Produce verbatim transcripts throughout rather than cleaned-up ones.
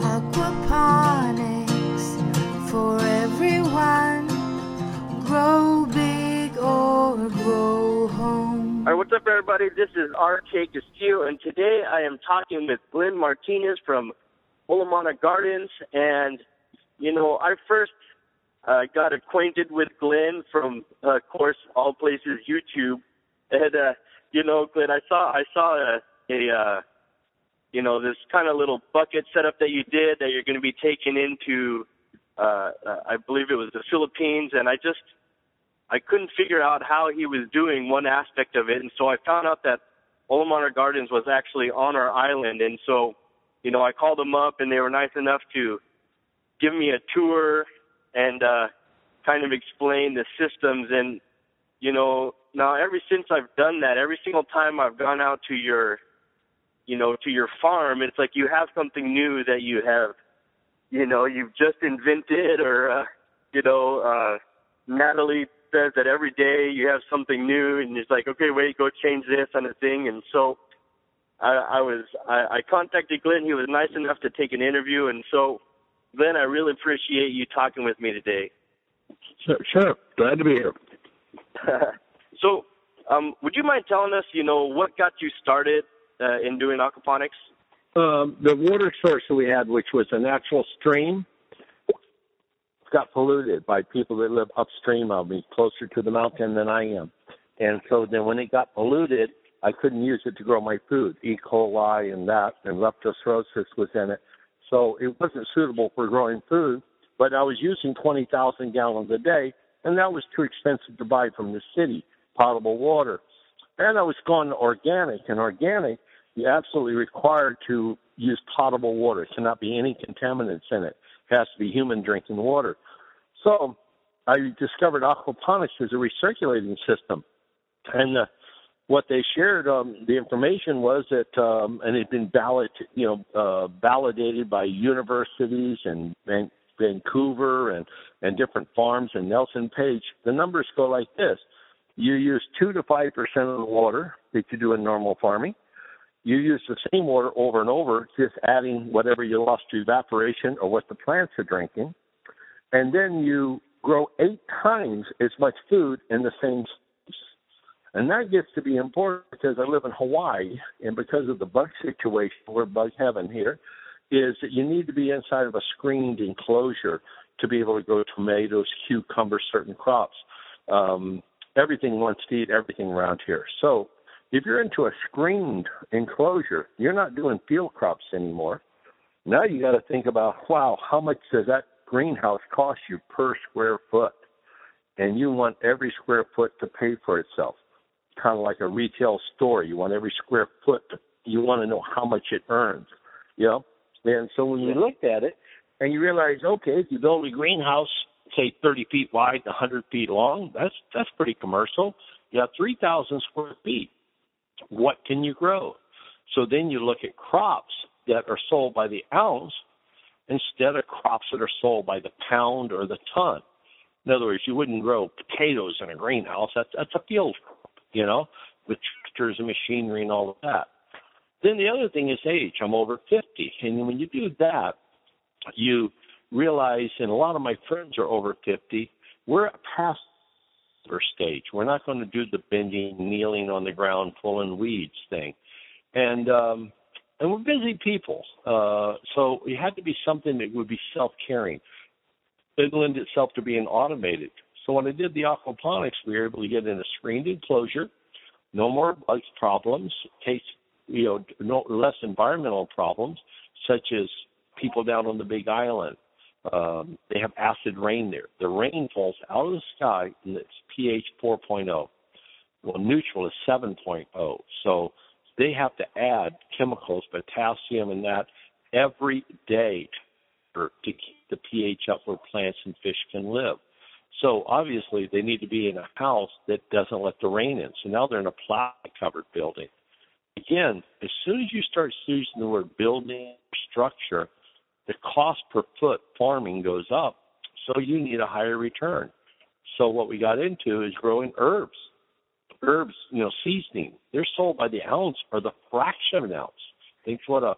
Aquaponics for everyone. Grow big or grow home. All right, what's up, everybody? This is R K Castillo, and today I am talking with Glenn Martinez from Olomana Gardens. And, you know, I first uh, got acquainted with Glenn from, uh, of course, all places, YouTube. And, uh, you know, Glenn, I saw, I saw a, a uh, you know, this kind of little bucket setup that you did that you're going to be taking into, uh, uh, I believe it was the Philippines. And I just, I couldn't figure out how he was doing one aspect of it. And so I found out that Olomana Gardens was actually on our island. And so, you know, I called them up, and they were nice enough to give me a tour and uh, kind of explain the systems. And, you know, now ever since I've done that, every single time I've gone out to your, you know, to your farm, it's like you have something new that you have, you know, you've just invented. Or, uh, you know, uh, Natalie says that every day you have something new, and it's like, okay, wait, go change this kind of thing. And so I, I was, I, I contacted Glenn. He was nice enough to take an interview. And so, Glenn, I really appreciate you talking with me today. Sure. sure. Glad to be here. So, um, would you mind telling us, you know, what got you started uh, in doing aquaponics? Um, the water source that we had, which was a natural stream, got polluted by people that live upstream of me, closer to the mountain than I am. And so then when it got polluted, I couldn't use it to grow my food. E. coli and that, and leptospirosis was in it. So it wasn't suitable for growing food, but I was using twenty thousand gallons a day, and that was too expensive to buy from the city, potable water. And I was going to organic, and organic, you're absolutely required to use potable water. It cannot be any contaminants in it. It has to be human drinking water. So I discovered aquaponics as a recirculating system. And the What they shared, um, the information was that, um, and it had been valid, you know, uh, validated by universities and, and Vancouver and, and different farms and Nelson Page. The numbers go like this. You use two to five percent of the water that you do in normal farming. You use the same water over and over, just adding whatever you lost to evaporation or what the plants are drinking. And then you grow eight times as much food in the same space. And that gets to be important because I live in Hawaii, and because of the bug situation, we're bug heaven here, is that you need to be inside of a screened enclosure to be able to grow tomatoes, cucumbers, certain crops. Um, everything wants to eat everything around here. So if you're into a screened enclosure, you're not doing field crops anymore. Now you got to think about, wow, how much does that greenhouse cost you per square foot? And you want every square foot to pay for itself. Kind of like a retail store. You want every square foot. You want to know how much it earns, you know? And so when you looked at it and you realize, okay, if you build a greenhouse, say thirty feet wide, one hundred feet long, that's that's pretty commercial. You have three thousand square feet. What can you grow? So then you look at crops that are sold by the ounce instead of crops that are sold by the pound or the ton. In other words, you wouldn't grow potatoes in a greenhouse. That's, that's a field crop, you know, with tractors and machinery and all of that. Then the other thing is age. I'm over fifty. And when you do that, you realize, and a lot of my friends are over fifty, we're past the stage. We're not going to do the bending, kneeling on the ground, pulling weeds thing. And um, and we're busy people. Uh, so it had to be something that would be self-caring. It lends itself to being automated. So when I did the aquaponics, we were able to get in a screened enclosure, no more bugs problems, case, you know, no less environmental problems, such as people down on the Big Island. Um, they have acid rain there. The rain falls out of the sky, and it's pH four point oh. Well, neutral is seven point oh. So they have to add chemicals, potassium and that, every day to keep the pH up where plants and fish can live. So obviously they need to be in a house that doesn't let the rain in. So now they're in a plastic-covered building. Again, as soon as you start using the word building structure, the cost per foot farming goes up, so you need a higher return. So what we got into is growing herbs, herbs, you know, seasoning. They're sold by the ounce or the fraction of an ounce. Think what a,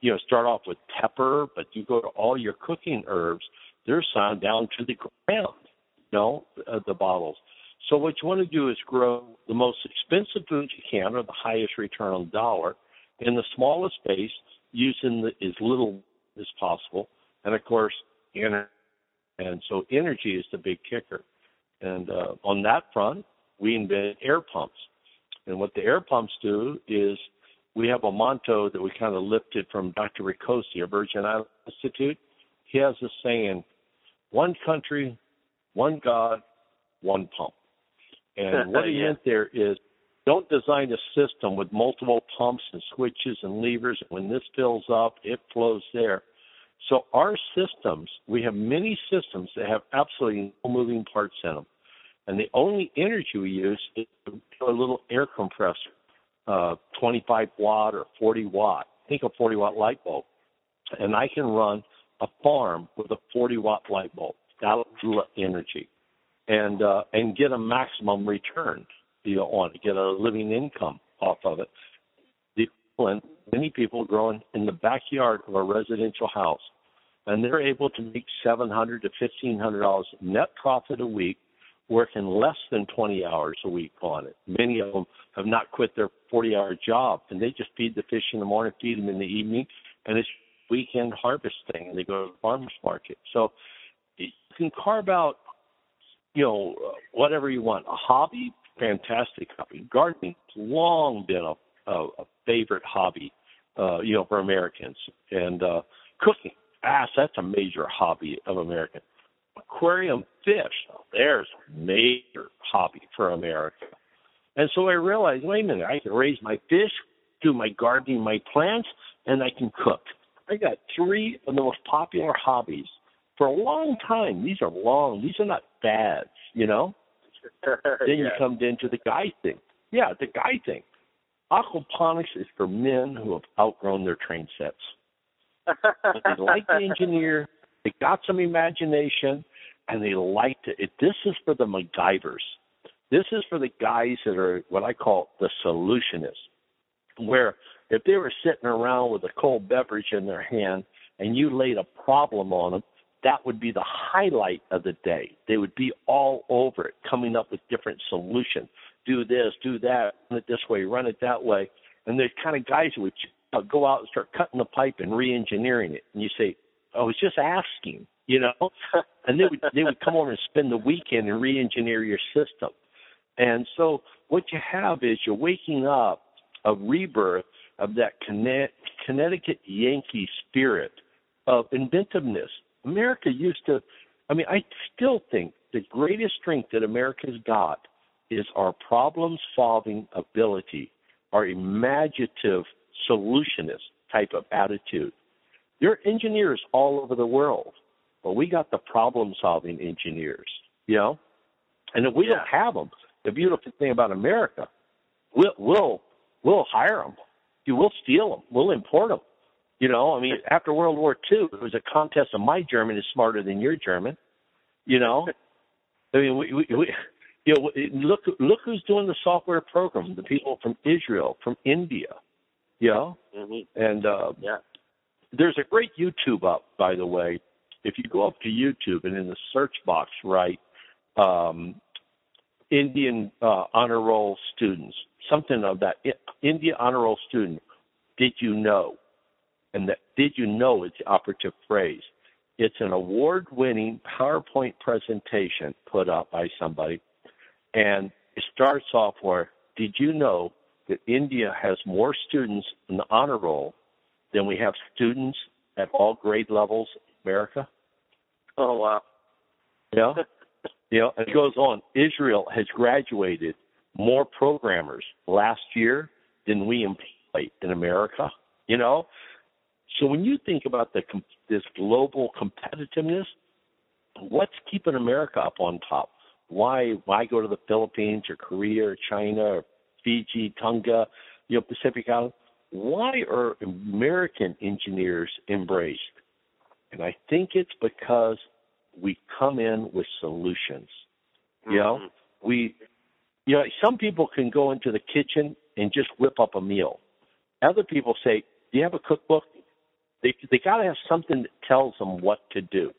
you know, start off with pepper, but you go to all your cooking herbs, they're signed down to the ground, you know, uh, the bottles. So what you want to do is grow the most expensive foods you can or the highest return on the dollar in the smallest space using the, as little as possible. And, of course, energy. And so energy is the big kicker. And uh, on that front, we invented air pumps. And what the air pumps do is we have a motto that we kind of lifted from Doctor Ricosia, Virgin Island Institute. He has a saying, one country, one God, one pump. And what he meant there is don't design a system with multiple pumps and switches and levers. When this fills up, it flows there. So our systems, we have many systems that have absolutely no moving parts in them. And the only energy we use is a little air compressor, uh, twenty-five watt or forty watt. Think a forty watt light bulb. And I can run a farm with a forty watt light bulb. That'll draw energy. And uh, and get a maximum return you know, on it, get a living income off of it. The equivalent, many people growing in the backyard of a residential house, and they're able to make seven hundred to fifteen hundred dollars net profit a week, working less than twenty hours a week on it. Many of them have not quit their forty-hour job, and they just feed the fish in the morning, feed them in the evening, and it's weekend harvesting, and they go to the farmer's market. So you can carve out, you know, whatever you want. A hobby, fantastic hobby. Gardening has long been a, a, a favorite hobby, uh, you know, for Americans. And uh, cooking, ah, that's a major hobby of Americans. Aquarium fish, there's a major hobby for America. And so I realized, wait a minute, I can raise my fish, do my gardening, my plants, and I can cook. I got three of the most popular hobbies. For a long time, these are long. These are not fads, you know. Then you yeah. come into the guy thing. Yeah, the guy thing. Aquaponics is for men who have outgrown their train sets. They like the engineer. They got some imagination, and they like to. It, this is for the MacGyvers. This is for the guys that are what I call the solutionists, where if they were sitting around with a cold beverage in their hand and you laid a problem on them, that would be the highlight of the day. They would be all over it, coming up with different solutions. Do this, do that, run it this way, run it that way. And there's kind of guys who would go out and start cutting the pipe and re-engineering it. And you say, I was just asking, you know. And they would, they would come over and spend the weekend and re-engineer your system. And so what you have is you're waking up a rebirth of that Connecticut Yankee spirit of inventiveness. America used to, I mean, I still think the greatest strength that America's got is our problem-solving ability, our imaginative solutionist type of attitude. There are engineers all over the world, but we got the problem-solving engineers, you know? And if we yeah. don't have them, the beautiful thing about America, we'll, we'll, we'll hire them. We'll steal them. We'll import them. You know, I mean, after World War Two, it was a contest of my German is smarter than your German. You know, I mean, we, we, we, you know, look look who's doing the software program. The people from Israel, from India, you know, mm-hmm. and uh, yeah. there's a great YouTube up, by the way. If you go up to YouTube and in the search box write um, Indian uh, honor roll students, something of that. India honor roll student. Did you know? And that did you know is the operative phrase. It's an award-winning PowerPoint presentation put up by somebody, and it starts off with, did you know that India has more students in the honor roll than we have students at all grade levels in America? Oh, wow. Yeah. You know, and it goes on. Israel has graduated more programmers last year than we employ in America, you know? So when you think about the, this global competitiveness, what's keeping America up on top? Why why go to the Philippines or Korea or China or Fiji, Tonga, you know, Pacific Island? Why are American engineers embraced? And I think it's because we come in with solutions. Mm-hmm. You know, we, you know, some people can go into the kitchen and just whip up a meal. Other people say, "Do you have a cookbook?" They they got to have something that tells them what to do.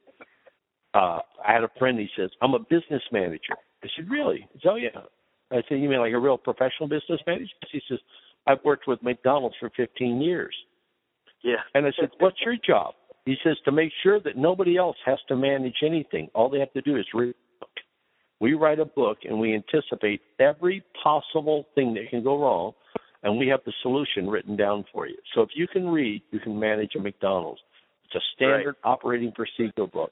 Uh, I had a friend. He says, "I'm a business manager." I said, "Really?" I said, "Oh yeah." I said, "You mean like a real professional business manager?" He says, "I've worked with McDonald's for fifteen years." Yeah. And I said, "What's your job?" He says, "To make sure that nobody else has to manage anything. All they have to do is read a book. We write a book and we anticipate every possible thing that can go wrong, and we have the solution written down for you. So if you can read, you can manage a McDonald's. It's a standard right. operating procedure book."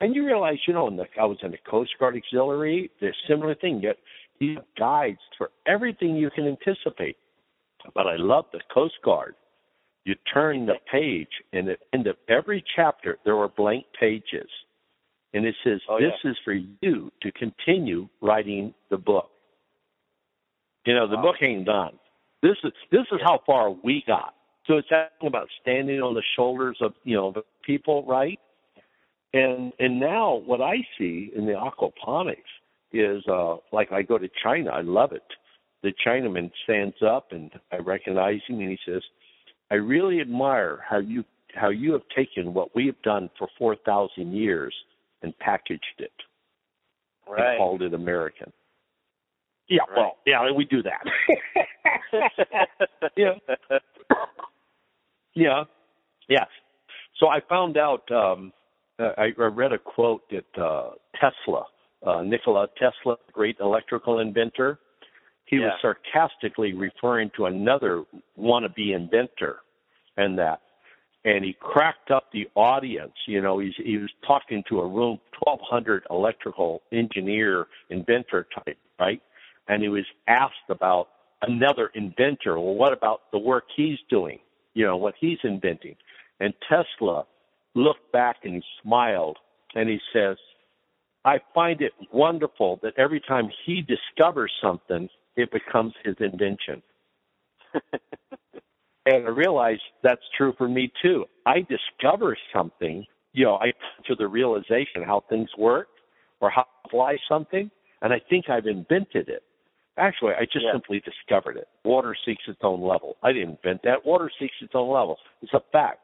And you realize, you know, in the, I was in the Coast Guard Auxiliary, there's a similar thing. Yet you have guides for everything you can anticipate. But I love the Coast Guard. You turn the page, and at the end of every chapter, there were blank pages. And it says, oh, this yeah. is for you to continue writing the book. You know, the wow. book ain't done. This is this is yeah. how far we got. So it's talking about standing on the shoulders of, you know, the people, right? And and now what I see in the aquaponics is, uh, like I go to China, I love it. The Chinaman stands up, and I recognize him, and he says, "I really admire how you how you have taken what we have done for four thousand years and packaged it right. and called it American." Yeah, right. well, yeah, we do that. yeah. yeah. Yeah. So I found out, um, I, I read a quote that uh, Tesla, uh, Nikola Tesla, great electrical inventor, he yeah. was sarcastically referring to another wannabe inventor and that. And he cracked up the audience. You know, he's, he was talking to a room, twelve hundred electrical engineer, inventor type, right? And he was asked about another inventor. Well, what about the work he's doing? You know, what he's inventing. And Tesla looked back and he smiled and he says, "I find it wonderful that every time he discovers something, it becomes his invention." And I realized that's true for me, too. I discover something, you know, I come to the realization how things work or how to apply something, and I think I've invented it. Actually, I just yeah. simply discovered it. Water seeks its own level. I didn't invent that. Water seeks its own level. It's a fact.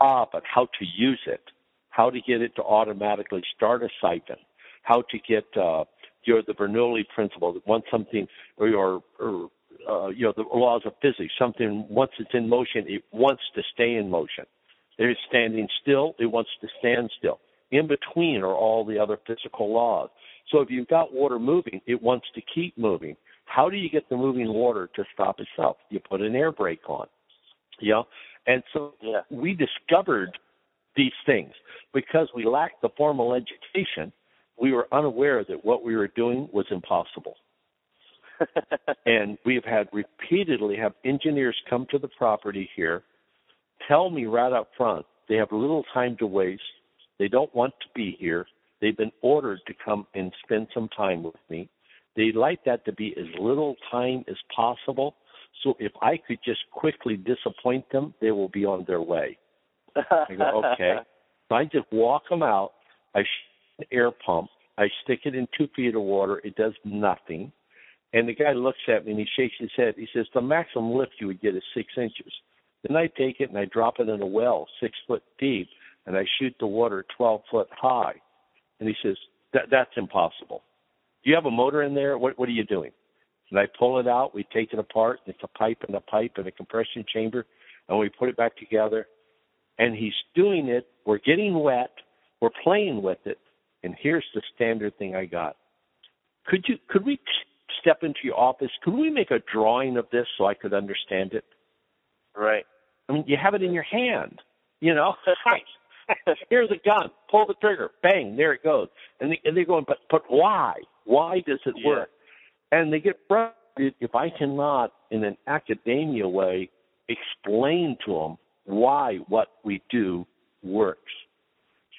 Ah, but how to use it, how to get it to automatically start a siphon, how to get uh, you know, the Bernoulli principle that once something or your or, uh, you know, the laws of physics, something once it's in motion, it wants to stay in motion. If it's standing still, it wants to stand still. In between are all the other physical laws. So if you've got water moving, it wants to keep moving. How do you get the moving water to stop itself? You put an air brake on. You know? And so yeah. we discovered these things because we lacked the formal education. We were unaware that what we were doing was impossible. And we've had repeatedly have engineers come to the property here, tell me right up front, they have little time to waste. They don't want to be here. They've been ordered to come and spend some time with me. They'd like that to be as little time as possible. So if I could just quickly disappoint them, they will be on their way. I go, okay. So I just walk them out. I shoot an air pump. I stick it in two feet of water. It does nothing. And the guy looks at me and he shakes his head. He says, the maximum lift you would get is six inches. Then I take it and I drop it in a well six foot deep, and I shoot the water twelve foot high. And he says, that, that's impossible. Do you have a motor in there? What, what are you doing? And I pull it out. We take it apart. It's a pipe and a pipe and a compression chamber, and we put it back together. And he's doing it. We're getting wet. We're playing with it. And here's the standard thing I got. Could you? Could we step into your office? Could we make a drawing of this so I could understand it? Right. I mean, you have it in your hand. You know, here's a gun. Pull the trigger. Bang. There it goes. And, they, and they're going, but but why? Why does it yeah. work? And they get frustrated if I cannot, in an academia way, explain to them why what we do works.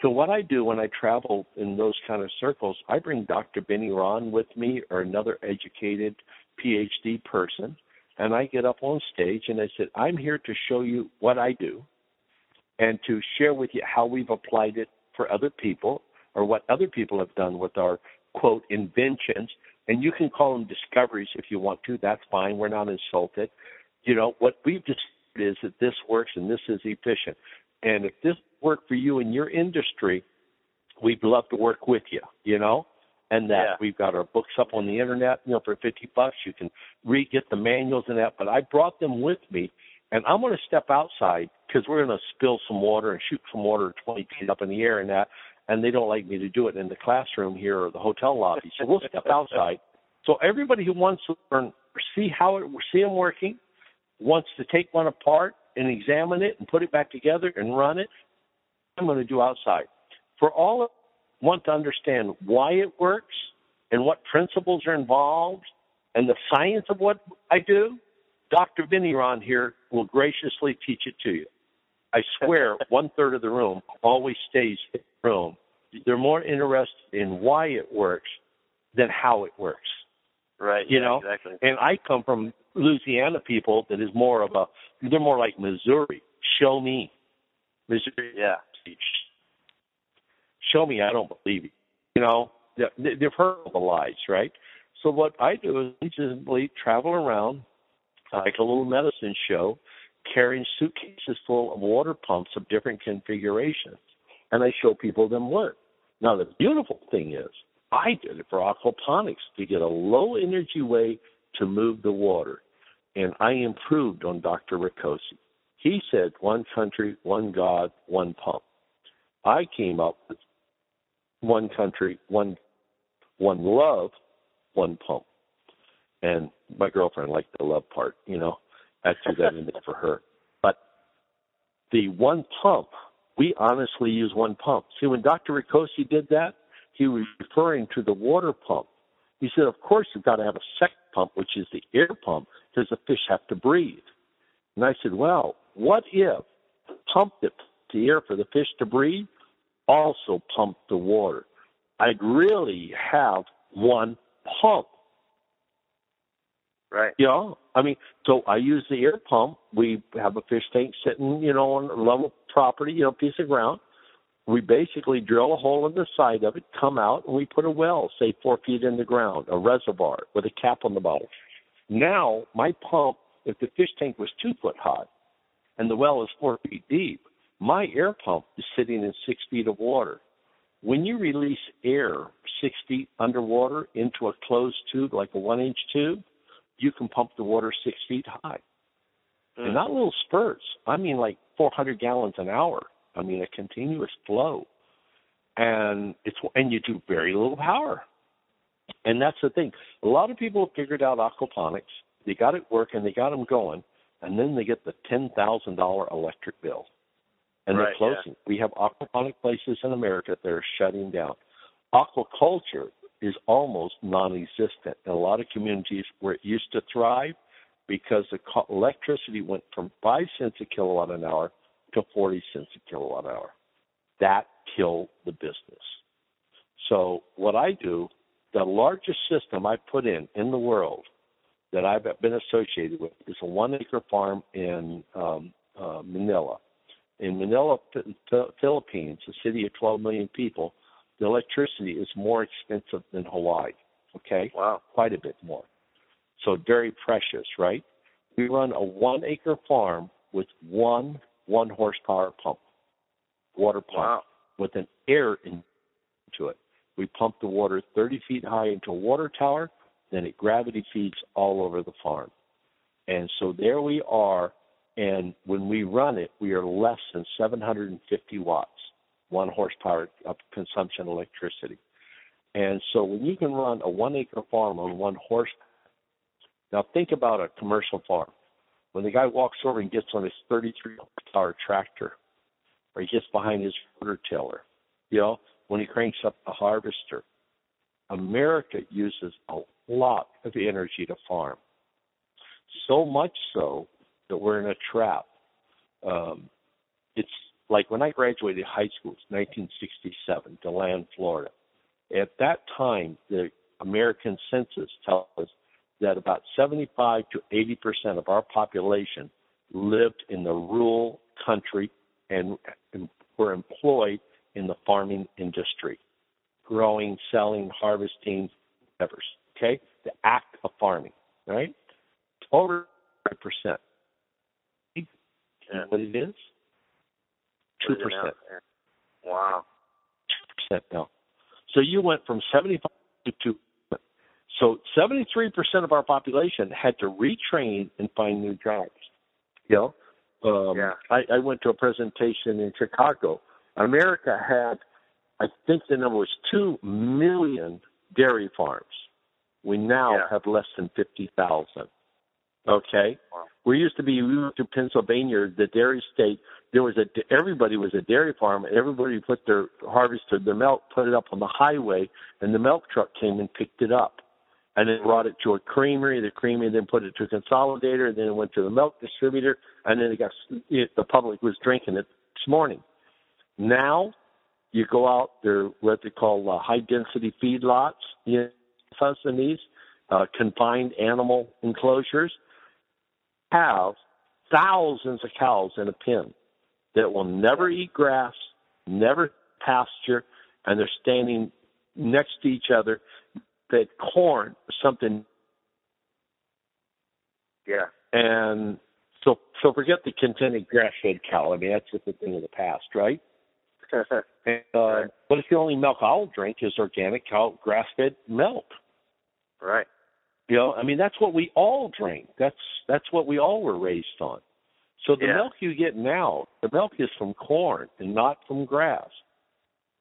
So what I do when I travel in those kind of circles, I bring Doctor Benny Ron with me or another educated P H D person, and I get up on stage and I said, I'm here to show you what I do and to share with you how we've applied it for other people or what other people have done with our quote, inventions, and you can call them discoveries if you want to. That's fine. We're not insulted. You know, what we've discovered is that this works and this is efficient. And if this worked for you in your industry, we'd love to work with you, you know, and that yeah. We've got our books up on the Internet, you know, for fifty bucks. You can re-get the manuals and that. But I brought them with me, and I'm going to step outside because we're going to spill some water and shoot some water twenty feet up in the air and that. And they don't like me to do it in the classroom here or the hotel lobby. So we'll step outside. So everybody who wants to learn, see how it, see them working, wants to take one apart and examine it and put it back together and run it, I'm going to do outside. For all of you want to understand why it works and what principles are involved and the science of what I do, Doctor Viniron here will graciously teach it to you. I swear one-third of the room always stays in the room. They're more interested in why it works than how it works. Right. You yeah, know, exactly. And I come from Louisiana people that is more of a, they're more like Missouri. Show me. Missouri, yeah. Show me, I don't believe you. You know, they've heard all the lies, right? So what I do is reasonably travel around like a little medicine show carrying suitcases full of water pumps of different configurations, and I show people them work. Now, the beautiful thing is I did it for aquaponics to get a low-energy way to move the water, and I improved on Doctor Ricosia. He said one country, one God, one pump. I came up with one country, one one love, one pump. And my girlfriend liked the love part, you know. I threw that in there for her. But the one pump, we honestly use one pump. See, when Doctor Ricosia did that, he was referring to the water pump. He said, of course, you've got to have a second pump, which is the air pump, because the fish have to breathe. And I said, well, what if the pump that puts the air for the fish to breathe also pumped the water? I'd really have one pump. Right. You know, I mean, so I use the air pump. We have a fish tank sitting, you know, on a level property, you know, piece of ground. We basically drill a hole in the side of it, come out, and we put a well, say, four feet in the ground, a reservoir with a cap on the bottom. Now, my pump, if the fish tank was two foot high and the well is four feet deep, my air pump is sitting in six feet of water. When you release air six feet underwater into a closed tube, like a one-inch tube, you can pump the water six feet high. Mm. And not little spurts. I mean like four hundred gallons an hour. I mean a continuous flow. And it's and you do very little power. And that's the thing. A lot of people have figured out aquaponics. They got it working. They got them going. And then they get the ten thousand dollars electric bill. And right, they're closing. Yeah. We have aquaponic places in America that are shutting down. Aquaculture is almost non-existent in a lot of communities where it used to thrive because the co- electricity went from five cents a kilowatt an hour to forty cents a kilowatt an hour. That killed the business. So what I do, the largest system I put in in the world that I've been associated with is a one-acre farm in um, uh, Manila. In Manila, Philippines, a city of twelve million people, the electricity is more expensive than Hawaii, okay? Wow. Quite a bit more. So very precious, right? We run a one-acre farm with one one-horsepower pump, water pump, wow. with an air in, into it. We pump the water thirty feet high into a water tower, then it gravity feeds all over the farm. And so there we are, and when we run it, we are less than seven hundred fifty watts. One horsepower of consumption electricity. And so when you can run a one-acre farm on one horsepower, now think about a commercial farm. When the guy walks over and gets on his thirty-three horsepower tractor, or he gets behind his water tiller, you know, when he cranks up the harvester, America uses a lot of energy to farm. So much so that we're in a trap. Um, it's Like when I graduated high school, it's nineteen sixty-seven, DeLand, Florida. At that time, the American census tells us that about seventy-five to eighty percent of our population lived in the rural country and were employed in the farming industry. growing, selling, harvesting, whatever. Okay? The act of farming, right? Over five percent. You know what it is? two percent. Wow. two percent now. So you went from seventy-five to two percent. So seventy-three percent of our population had to retrain and find new jobs. You know, um, yeah. I, I went to a presentation in Chicago. America had, I think the number was two million dairy farms. We now yeah. have less than fifty thousand. Okay? Wow. We used to be, we went to Pennsylvania, the dairy state. There was a, everybody was a dairy farm. Everybody put their, harvested their milk, put it up on the highway, and the milk truck came and picked it up. And then brought it to a creamery. The creamery then put it to a consolidator, and then it went to the milk distributor, and then it got, it, the public was drinking it this morning. Now you go out, there are what they call uh, high-density feedlots, you know, in these uh, confined animal enclosures, have thousands of cows in a pen that will never eat grass, never pasture, and they're standing next to each other. That corn or something. Yeah. And so so forget the contented grass-fed cow. I mean, that's just a thing of the past, right? and, uh, right. But it's the only milk I'll drink is organic cow, grass-fed milk. Right. You know, I mean, that's what we all drink. That's that's what we all were raised on. So the yeah. milk you get now, the milk is from corn and not from grass.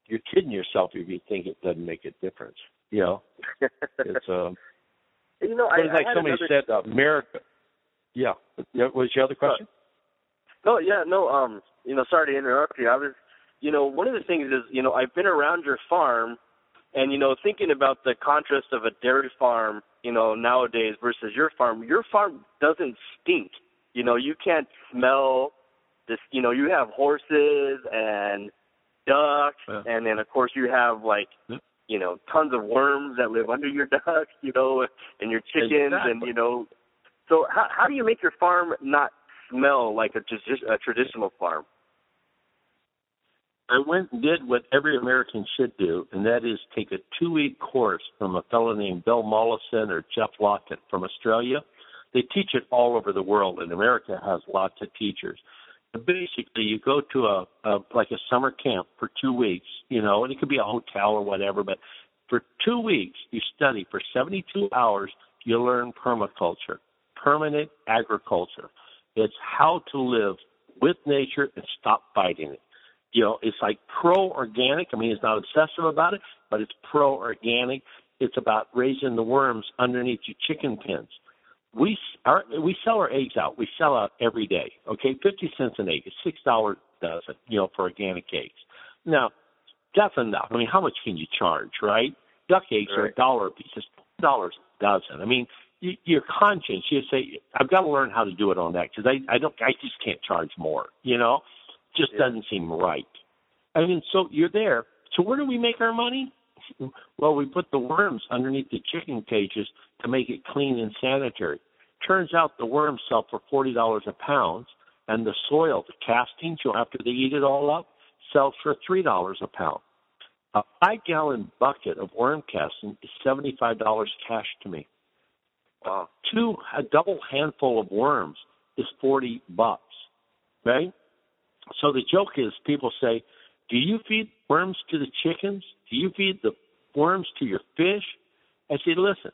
You're kidding yourself if you think it doesn't make a difference. You know, it's um. You know, I, I like somebody another... said, uh, America. Yeah, what was your other question? No, yeah, no. Um, you know, sorry to interrupt you. I was, you know, one of the things is, you know, I've been around your farm, and you know, thinking about the contrast of a dairy farm, you know, nowadays versus your farm. Your farm doesn't stink. You know, you can't smell this. You know, you have horses and ducks, yeah. and then of course you have like. Yeah. You know, tons of worms that live under your ducks, you know, and your chickens, exactly. and you know. So, how how do you make your farm not smell like a, a traditional farm? I went and did what every American should do, and that is take a two-week course from a fellow named Bill Mollison or Geoff Lawton from Australia. They teach it all over the world, and America has lots of teachers. Basically, you go to a, a like a summer camp for two weeks, you know, and it could be a hotel or whatever, but for two weeks, you study for seventy-two hours, you learn permaculture, permanent agriculture. It's how to live with nature and stop fighting it. You know, it's like pro-organic. I mean, it's not obsessive about it, but it's pro-organic. It's about raising the worms underneath your chicken pens. We our, we sell our eggs out. We sell out every day, okay? fifty cents an egg. It's six dollars a dozen, you know, for organic eggs. Now, that's enough. I mean, how much can you charge, right? Duck eggs right. are a dollar a piece. It's two dollars a dozen. I mean, you, your conscience, you say, I've got to learn how to do it on that because I, I, don't, I just can't charge more, you know? Just yeah. doesn't seem right. I mean, so you're there. So where do we make our money? Well, we put the worms underneath the chicken cages to make it clean and sanitary. Turns out the worms sell for forty dollars a pound, and the soil, the castings, you know, after they eat it all up, sells for three dollars a pound. A five-gallon bucket of worm casting is seventy-five dollars cash to me. Wow. Two, a double handful of worms is forty bucks, right? So the joke is people say, do you feed worms to the chickens? Do you feed the worms to your fish? I say, listen,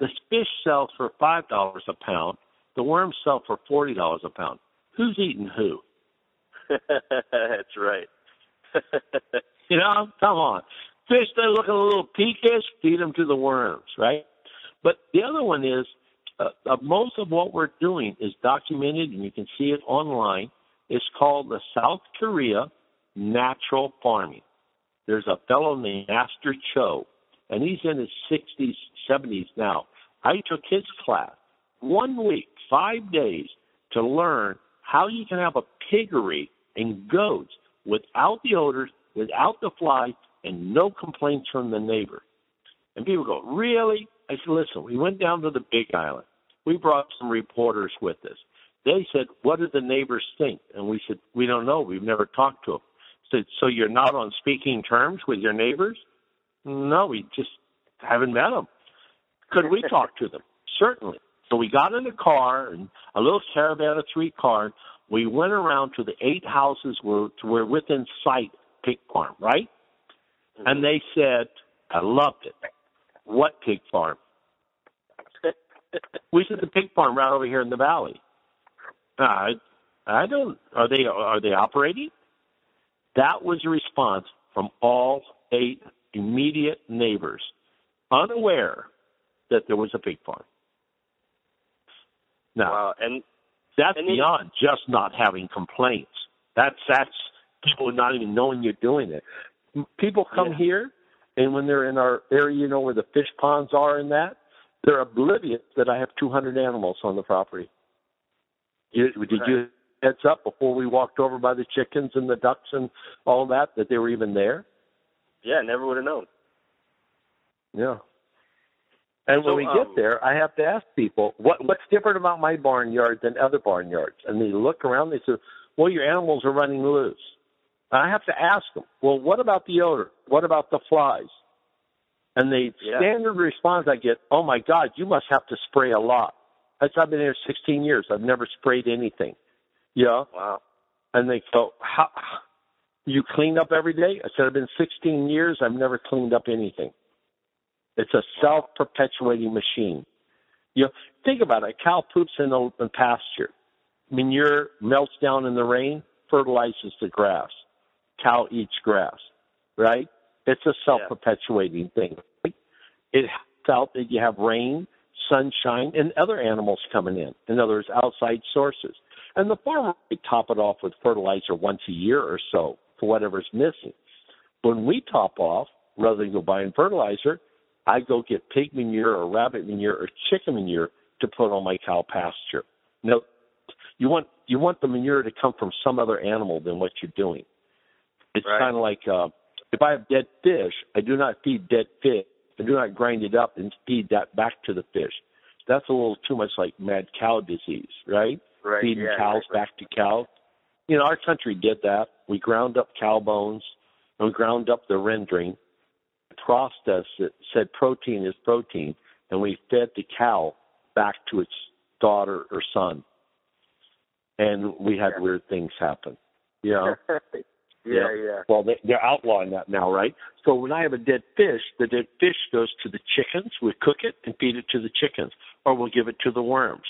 the fish sells for five dollars a pound. The worms sell for forty dollars a pound. Who's eating who? That's right. You know, come on. Fish, they're looking a little peakish. Feed them to the worms, right? But the other one is uh, most of what we're doing is documented, and you can see it online. It's called the South Korea Natural Farming. There's a fellow named Master Cho, and he's in his sixties, seventies now. I took his class one week, five days, to learn how you can have a piggery and goats without the odors, without the flies, and no complaints from the neighbor. And people go, really? I said, listen, we went down to the Big Island. We brought some reporters with us. They said, what do the neighbors think? And we said, we don't know. We've never talked to them. So you're not on speaking terms with your neighbors? No, we just haven't met them. Could we talk to them? Certainly. So we got in a car, and a little caravan of three cars. We went around to the eight houses were were within sight pig farm, right? Mm-hmm. And they said, I loved it. What pig farm? We said the pig farm right over here in the valley. I, I don't. Are they are they operating? That was a response from all eight immediate neighbors, unaware that there was a pig farm. Now, wow. and that's and beyond it, just not having complaints. That's that's people not even knowing you're doing it. People come yeah. here, and when they're in our area, you know, where the fish ponds are and that, they're oblivious that I have two hundred animals on the property. Did right. you heads up before we walked over by the chickens and the ducks and all that, that they were even there? Yeah, never would have known. Yeah. And so, when we um, get there, I have to ask people, what, what's different about my barnyard than other barnyards? And they look around, they say, well, your animals are running loose. And I have to ask them, well, what about the odor? What about the flies? And the yeah. standard response I get, oh, my God, you must have to spray a lot. That's, I've been here sixteen years. I've never sprayed anything. Yeah. Wow. And they go, how, you clean up every day? I said, I've been sixteen years. I've never cleaned up anything. It's a self-perpetuating machine. You know, think about it. A cow poops in open pasture. Manure melts down in the rain, fertilizes the grass. Cow eats grass, right? It's a self-perpetuating yeah. thing. It helps out that you have rain, sunshine, and other animals coming in. In other words, outside sources. And the farmer might top it off with fertilizer once a year or so for whatever's missing. When we top off, rather than go buying fertilizer, I go get pig manure or rabbit manure or chicken manure to put on my cow pasture. Now, you want you want the manure to come from some other animal than what you're doing. It's right. kind of like uh, if I have dead fish, I do not feed dead fish. I do not grind it up and feed that back to the fish. That's a little too much like mad cow disease, right? Right. Feeding yeah, cows right. back to cows. You know, our country did that. We ground up cow bones and we ground up the rendering, processed it, said protein is protein, and we fed the cow back to its daughter or son. And we had yeah. weird things happen. You know? yeah, yeah, yeah. Well, they, they're outlawing that now, right? So when I have a dead fish, the dead fish goes to the chickens. We cook it and feed it to the chickens, or we'll give it to the worms.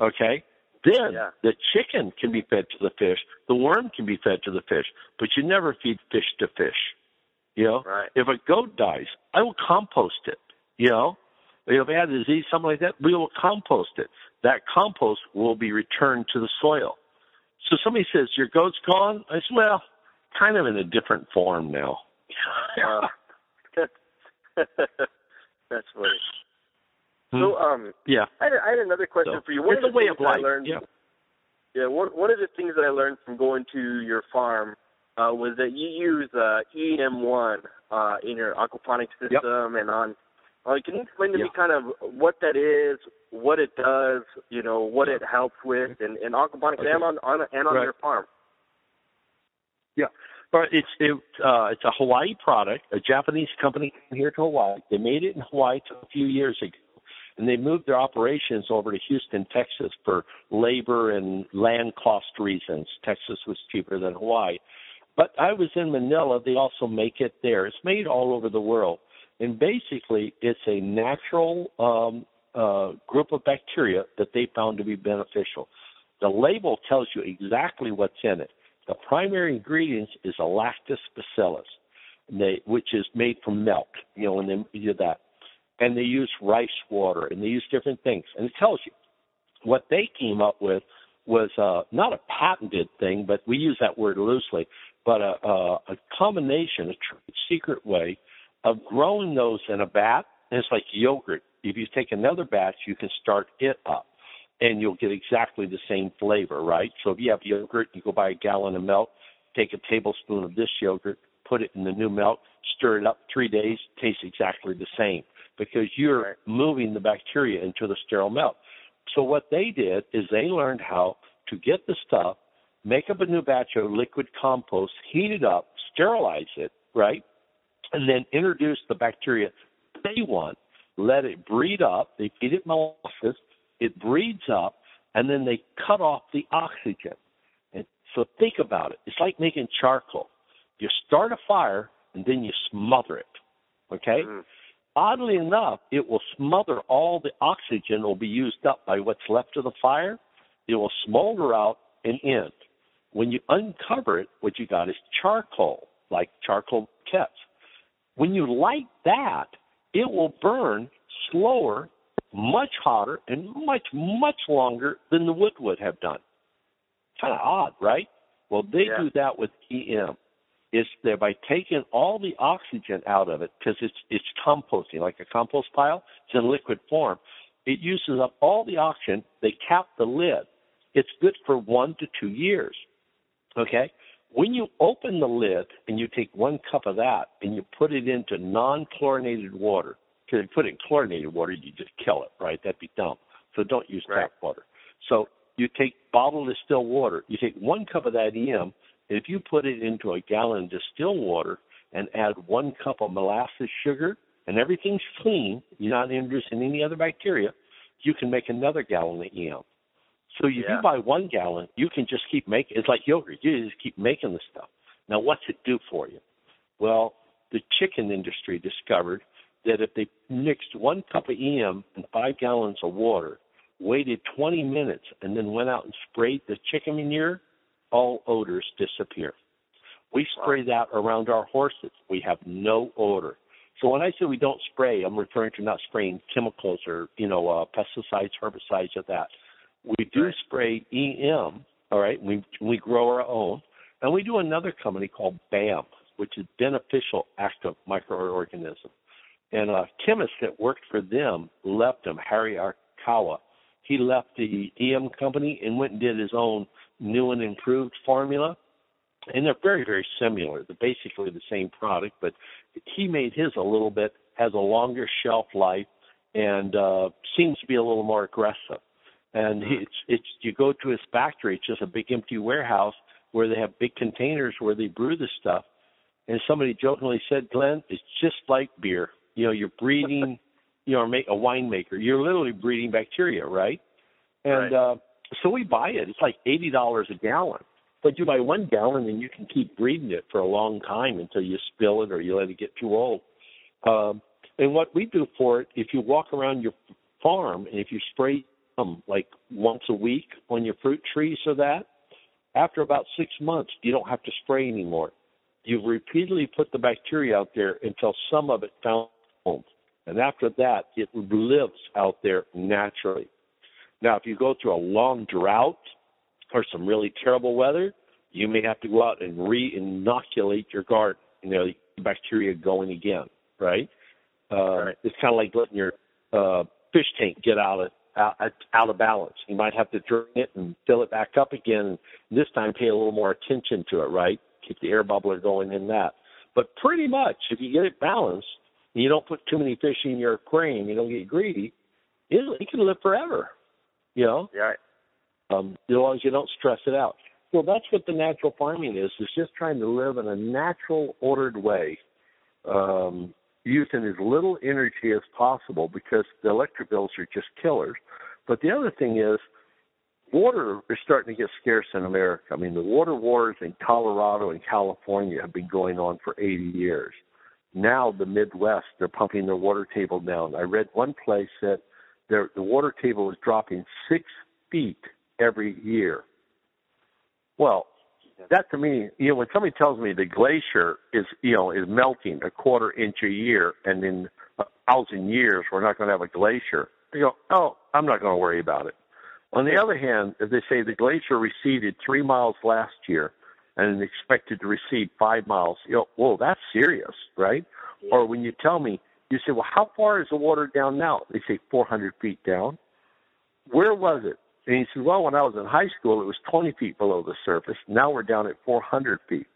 Okay? Then yeah. the chicken can be fed to the fish. The worm can be fed to the fish. But you never feed fish to fish. You know, right. if a goat dies, I will compost it. You know, if it had a disease, something like that, we will compost it. That compost will be returned to the soil. So somebody says, your goat's gone? I said, well, kind of in a different form now. Wow. That's funny. Hmm. So, um, yeah. I had, I had another question so, for you. What is the way of life? Learned, yeah. yeah what, one of the things that I learned from going to your farm Uh, was that you use uh, E M one uh, in your aquaponics system yep. and on. Uh, can you explain to yep. me kind of what that is, what it does, you know, what it helps with, and, and aquaponics okay. and on, on and on right. your farm? Yeah, but it's it, uh, it's a Hawaii product. A Japanese company came here to Hawaii. They made it in Hawaii a few years ago, and they moved their operations over to Houston, Texas, for labor and land cost reasons. Texas was cheaper than Hawaii. But I was in Manila. They also make it there. It's made all over the world. And basically, it's a natural um, uh, group of bacteria that they found to be beneficial. The label tells you exactly what's in it. The primary ingredient is a lactis bacillus, they, which is made from milk, you know, and they do that. And they use rice water, and they use different things. And it tells you what they came up with was uh, not a patented thing, but we use that word loosely, but a, a, a combination, a true secret way of growing those in a vat. And it's like yogurt. If you take another batch, you can start it up, and you'll get exactly the same flavor, right? So if you have yogurt, you go buy a gallon of milk, take a tablespoon of this yogurt, put it in the new milk, stir it up three days, tastes exactly the same because you're moving the bacteria into the sterile milk. So what they did is they learned how to get the stuff, make up a new batch of liquid compost, heat it up, sterilize it, right, and then introduce the bacteria they want, let it breed up. They feed it molasses. It breeds up, and then they cut off the oxygen. And so think about it. It's like making charcoal. You start a fire, and then you smother it, okay? Mm. Oddly enough, it will smother all the oxygen will be used up by what's left of the fire. It will smolder out and end. When you uncover it, what you got is charcoal, like charcoal briquettes. When you light that, it will burn slower, much hotter, and much, much longer than the wood would have done. Kind of odd, right? Well, they yeah. do that with E M. It's there by taking all the oxygen out of it, because it's, it's composting, like a compost pile. It's in liquid form. It uses up all the oxygen. They cap the lid. It's good for one to two years, okay? When you open the lid and you take one cup of that and you put it into non-chlorinated water, because if you put it in chlorinated water, you just kill it, right? That'd be dumb. So don't use right. tap water. So you take bottled distilled water. You take one cup of that E M. If you put it into a gallon of distilled water and add one cup of molasses sugar, and everything's clean, you're not introducing any other bacteria, you can make another gallon of E M. So if yeah. you buy one gallon, you can just keep making it. It's like yogurt. You just keep making the stuff. Now, what's it do for you? Well, the chicken industry discovered that if they mixed one cup of E M and five gallons of water, waited twenty minutes, and then went out and sprayed the chicken manure, all odors disappear. We spray wow. that around our horses. We have no odor. So when I say we don't spray, I'm referring to not spraying chemicals or, you know, uh, pesticides, herbicides, or that. We do right. spray E M, all right? We we grow our own. And we do another company called BAM, which is Beneficial Active Microorganism. And a chemist that worked for them left them, Harry Arakawa. He left the E M company and went and did his own new and improved formula. And they're very, very similar. They're basically the same product, but he made his a little bit, has a longer shelf life, and uh, seems to be a little more aggressive. And it's, it's you go to his factory, it's just a big empty warehouse where they have big containers where they brew this stuff. And somebody jokingly said, Glenn, it's just like beer. You know, you're breeding, you know, a winemaker. You're literally breeding bacteria, right? And right. Uh, so we buy it. It's like eighty dollars a gallon. But you buy one gallon and you can keep breeding it for a long time until you spill it or you let it get too old. Um, and what we do for it, if you walk around your farm and if you spray Um, like once a week on your fruit trees or that, after about six months, you don't have to spray anymore. You've repeatedly put the bacteria out there until some of it found home. And after that, it lives out there naturally. Now, if you go through a long drought or some really terrible weather, you may have to go out and re-inoculate your garden. You know, the bacteria going again, right? Uh, right. It's kind of like letting your uh, fish tank get out of out of balance. You might have to drain it and fill it back up again, and this time pay a little more attention to it, right? Keep the air bubbler going in that. But pretty much, if you get it balanced, and you don't put too many fish in your aquarium, you don't get greedy, it, it can live forever, you know? Yeah. Um, as long as you don't stress it out. Well, that's what the natural farming is, is just trying to live in a natural, ordered way, um, using as little energy as possible because the electric bills are just killers. But the other thing is water is starting to get scarce in America. I mean, the water wars in Colorado and California have been going on for eighty years. Now the Midwest, they're pumping their water table down. I read one place that their, the water table is dropping six feet every year. Well, that to me, you know, when somebody tells me the glacier is, you know, is melting a quarter inch a year and in a thousand years we're not going to have a glacier, they go, oh, I'm not going to worry about it. On the other hand, if they say the glacier receded three miles last year and is expected to recede five miles, you know, whoa, that's serious, right? Yeah. Or when you tell me, you say, well, how far is the water down now? They say four hundred feet down. Where was it? And he said, well, when I was in high school, it was twenty feet below the surface. Now we're down at four hundred feet.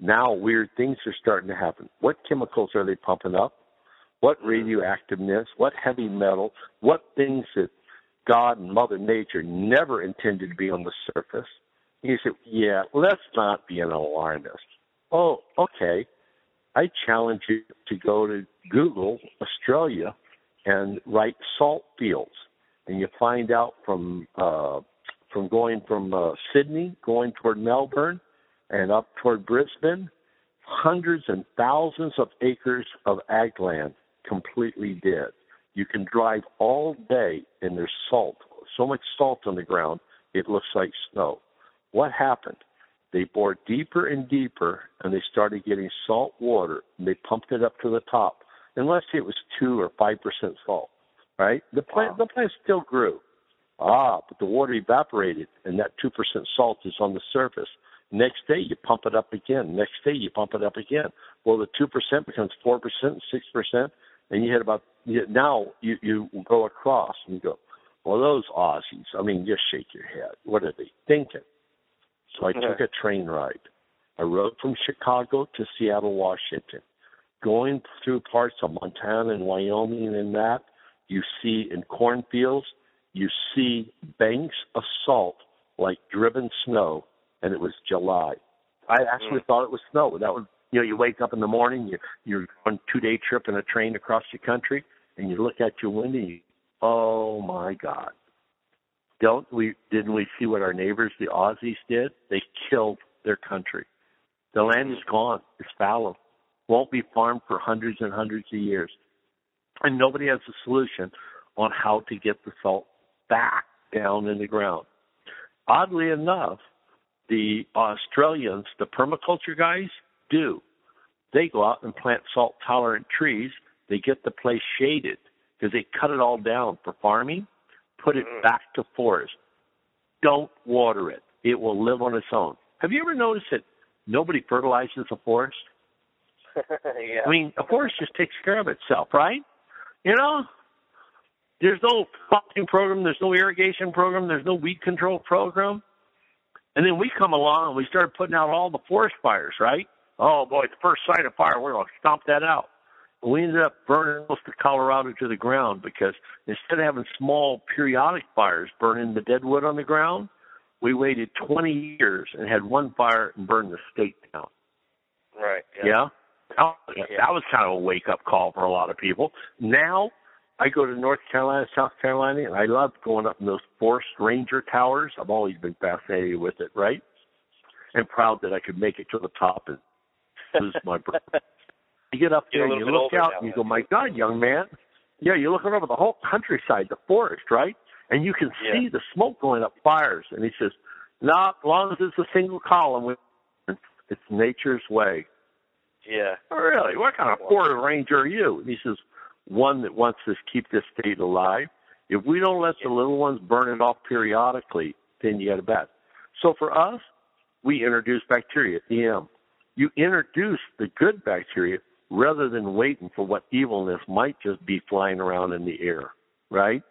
Now weird things are starting to happen. What chemicals are they pumping up? What radioactiveness? What heavy metals? What things that God and Mother Nature never intended to be on the surface? And he said, yeah, let's not be an alarmist. Oh, okay. I challenge you to go to Google Australia and write salt fields, and you find out from uh, from going from uh, Sydney, going toward Melbourne, and up toward Brisbane, hundreds and thousands of acres of ag land completely dead. You can drive all day, and there's salt, so much salt on the ground, it looks like snow. What happened? They bored deeper and deeper, and they started getting salt water, and they pumped it up to the top, and let's say it was two or five percent salt, right? The plant, wow. the plant still grew. Ah, but the water evaporated, and that two percent salt is on the surface. Next day, you pump it up again. Next day, you pump it up again. Well, the two percent becomes four percent, six percent, and you hit about you, – now you, you go across, and you go, well, those Aussies, I mean, just shake your head. What are they thinking? So I took a train ride. I rode from Chicago to Seattle, Washington. Going through parts of Montana and Wyoming and that, you see in cornfields, you see banks of salt like driven snow, and it was July. I actually mm. thought it was snow. That was, you know, you wake up in the morning, you, you're on a two-day trip in a train across the country, and you look at your window, and you, oh, my God. Don't we? Didn't we see what our neighbors, the Aussies, did? They killed their country. The land is gone. It's fallow. Won't be farmed for hundreds and hundreds of years. And nobody has a solution on how to get the salt back down in the ground. Oddly enough, the Australians, the permaculture guys, do. They go out and plant salt-tolerant trees. They get the place shaded because they cut it all down for farming. Put it back to forest. Don't water it. It will live on its own. Have you ever noticed that nobody fertilizes a forest? yeah. I mean, a forest just takes care of itself, right? You know, there's no planting program. There's no irrigation program. There's no weed control program. And then we come along and we start putting out all the forest fires, right? Oh, boy, the first sight of fire, we're going to stomp that out. We ended up burning most of Colorado to the ground because instead of having small periodic fires burning the dead wood on the ground, we waited twenty years and had one fire and burned the state down. Right. Yeah? yeah? yeah. That was kind of a wake-up call for a lot of people. Now I go to North Carolina, South Carolina, and I love going up in those forest ranger towers. I've always been fascinated with it, right? And proud that I could make it to the top and lose my breath. You get up there, and you look out, and you go, my God, young man. Yeah, you're looking over the whole countryside, the forest, right? And you can yeah. see the smoke going up, fires. And he says, no, nah, as long as it's a single column, it's nature's way. Yeah. Oh, really? What kind of forest ranger are you? And he says, one that wants to keep this state alive. If we don't let yeah. the little ones burn it off periodically, then you got a bad. So for us, we introduce bacteria, E M. You introduce the good bacteria, rather than waiting for what evilness might just be flying around in the air, right?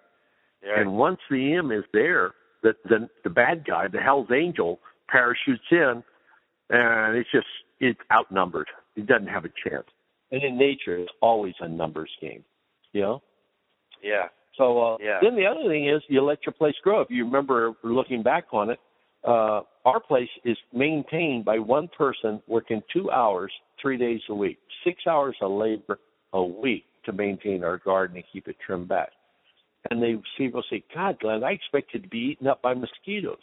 Yeah. And once the E M is there, the, the the bad guy, the Hell's Angel, parachutes in, and it's just it's outnumbered. It doesn't have a chance. And in nature, it's always a numbers game, you know? Yeah. So uh, yeah. then the other thing is you let your place grow. If you remember looking back on it, uh, our place is maintained by one person working two hours, three days a week, six hours of labor a week to maintain our garden and keep it trimmed back. And they people say, God, Glenn, I expected to be eaten up by mosquitoes.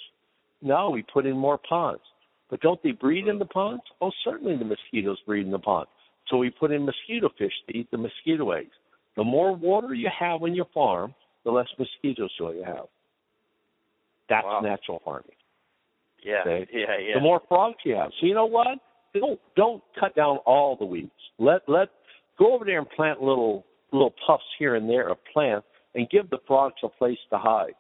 No, we put in more ponds. But don't they breed in the ponds? Oh, certainly the mosquitoes breed in the ponds. So we put in mosquito fish to eat the mosquito eggs. The more water you have on your farm, the less mosquitoes will you have. That's wow. natural farming. Yeah, okay? yeah, yeah. The more frogs you have. So you know what? Don't don't cut down all the weeds. Let let go over there and plant little little puffs here and there of plants and give the frogs a place to hide.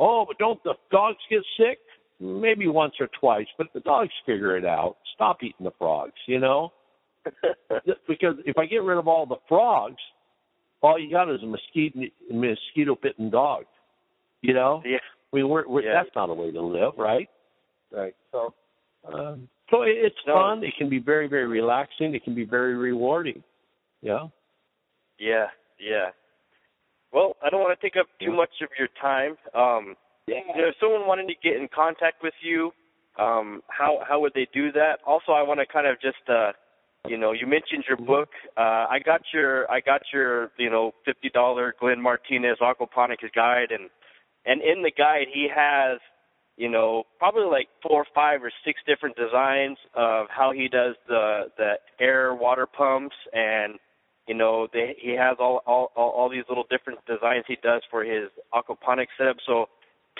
Oh, but don't the dogs get sick? Maybe once or twice, but the dogs figure it out. Stop eating the frogs, you know? Because if I get rid of all the frogs, all you got is a mosquito mosquito bitten dog. You know? Yeah. I mean, we're, we're, yeah. that's not a way to live, right? Right. So. Um, So it's fun. It can be very, very relaxing. It can be very rewarding. Yeah? Yeah, yeah. Well, I don't want to take up too yeah. much of your time. Um, yeah. You know, if someone wanted to get in contact with you, um, how how would they do that? Also, I want to kind of just uh, You know, you mentioned your book. Uh, I got your, I got your, you know, fifty dollar Glenn Martinez Aquaponics guide, and and in the guide he has, you know, probably like four or five or six different designs of how he does the the air water pumps, and you know, they, he has all, all all all these little different designs he does for his aquaponics setup. So,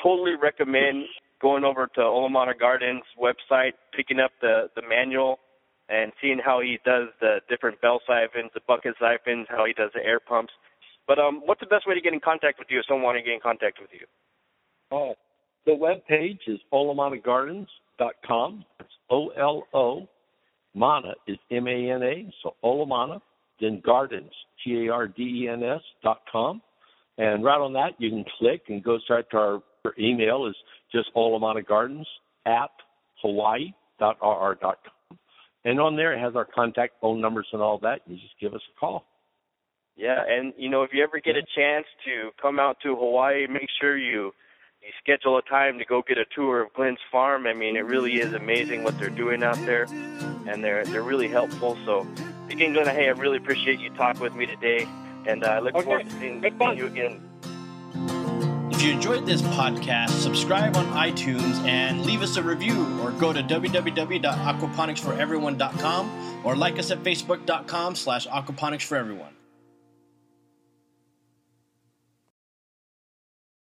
totally recommend going over to Olomana Gardens website, picking up the the manual, and seeing how he does the different bell siphons, the bucket siphons, how he does the air pumps. But um, what's the best way to get in contact with you if someone wants to get in contact with you? Oh, the webpage is olomana gardens dot com. It's O L O. Mana is M A N A, so Olomana, then Gardens, G A R D E N S dot com. And right on that, you can click and go straight to our, our email is just Olomana Gardens at Hawaii dot R R dot com. And on there, it has our contact phone numbers and all that. You just give us a call. Yeah, and, you know, if you ever get a chance to come out to Hawaii, make sure you, you schedule a time to go get a tour of Glenn's farm. I mean, it really is amazing what they're doing out there, and they're they're really helpful. So, again, Glenn, hey, I really appreciate you talking with me today, and I look okay. forward to seeing, seeing you again. If you enjoyed this podcast, subscribe on iTunes and leave us a review, or go to w w w dot aquaponics for everyone dot com, or like us at facebook dot com slash aquaponics for everyone.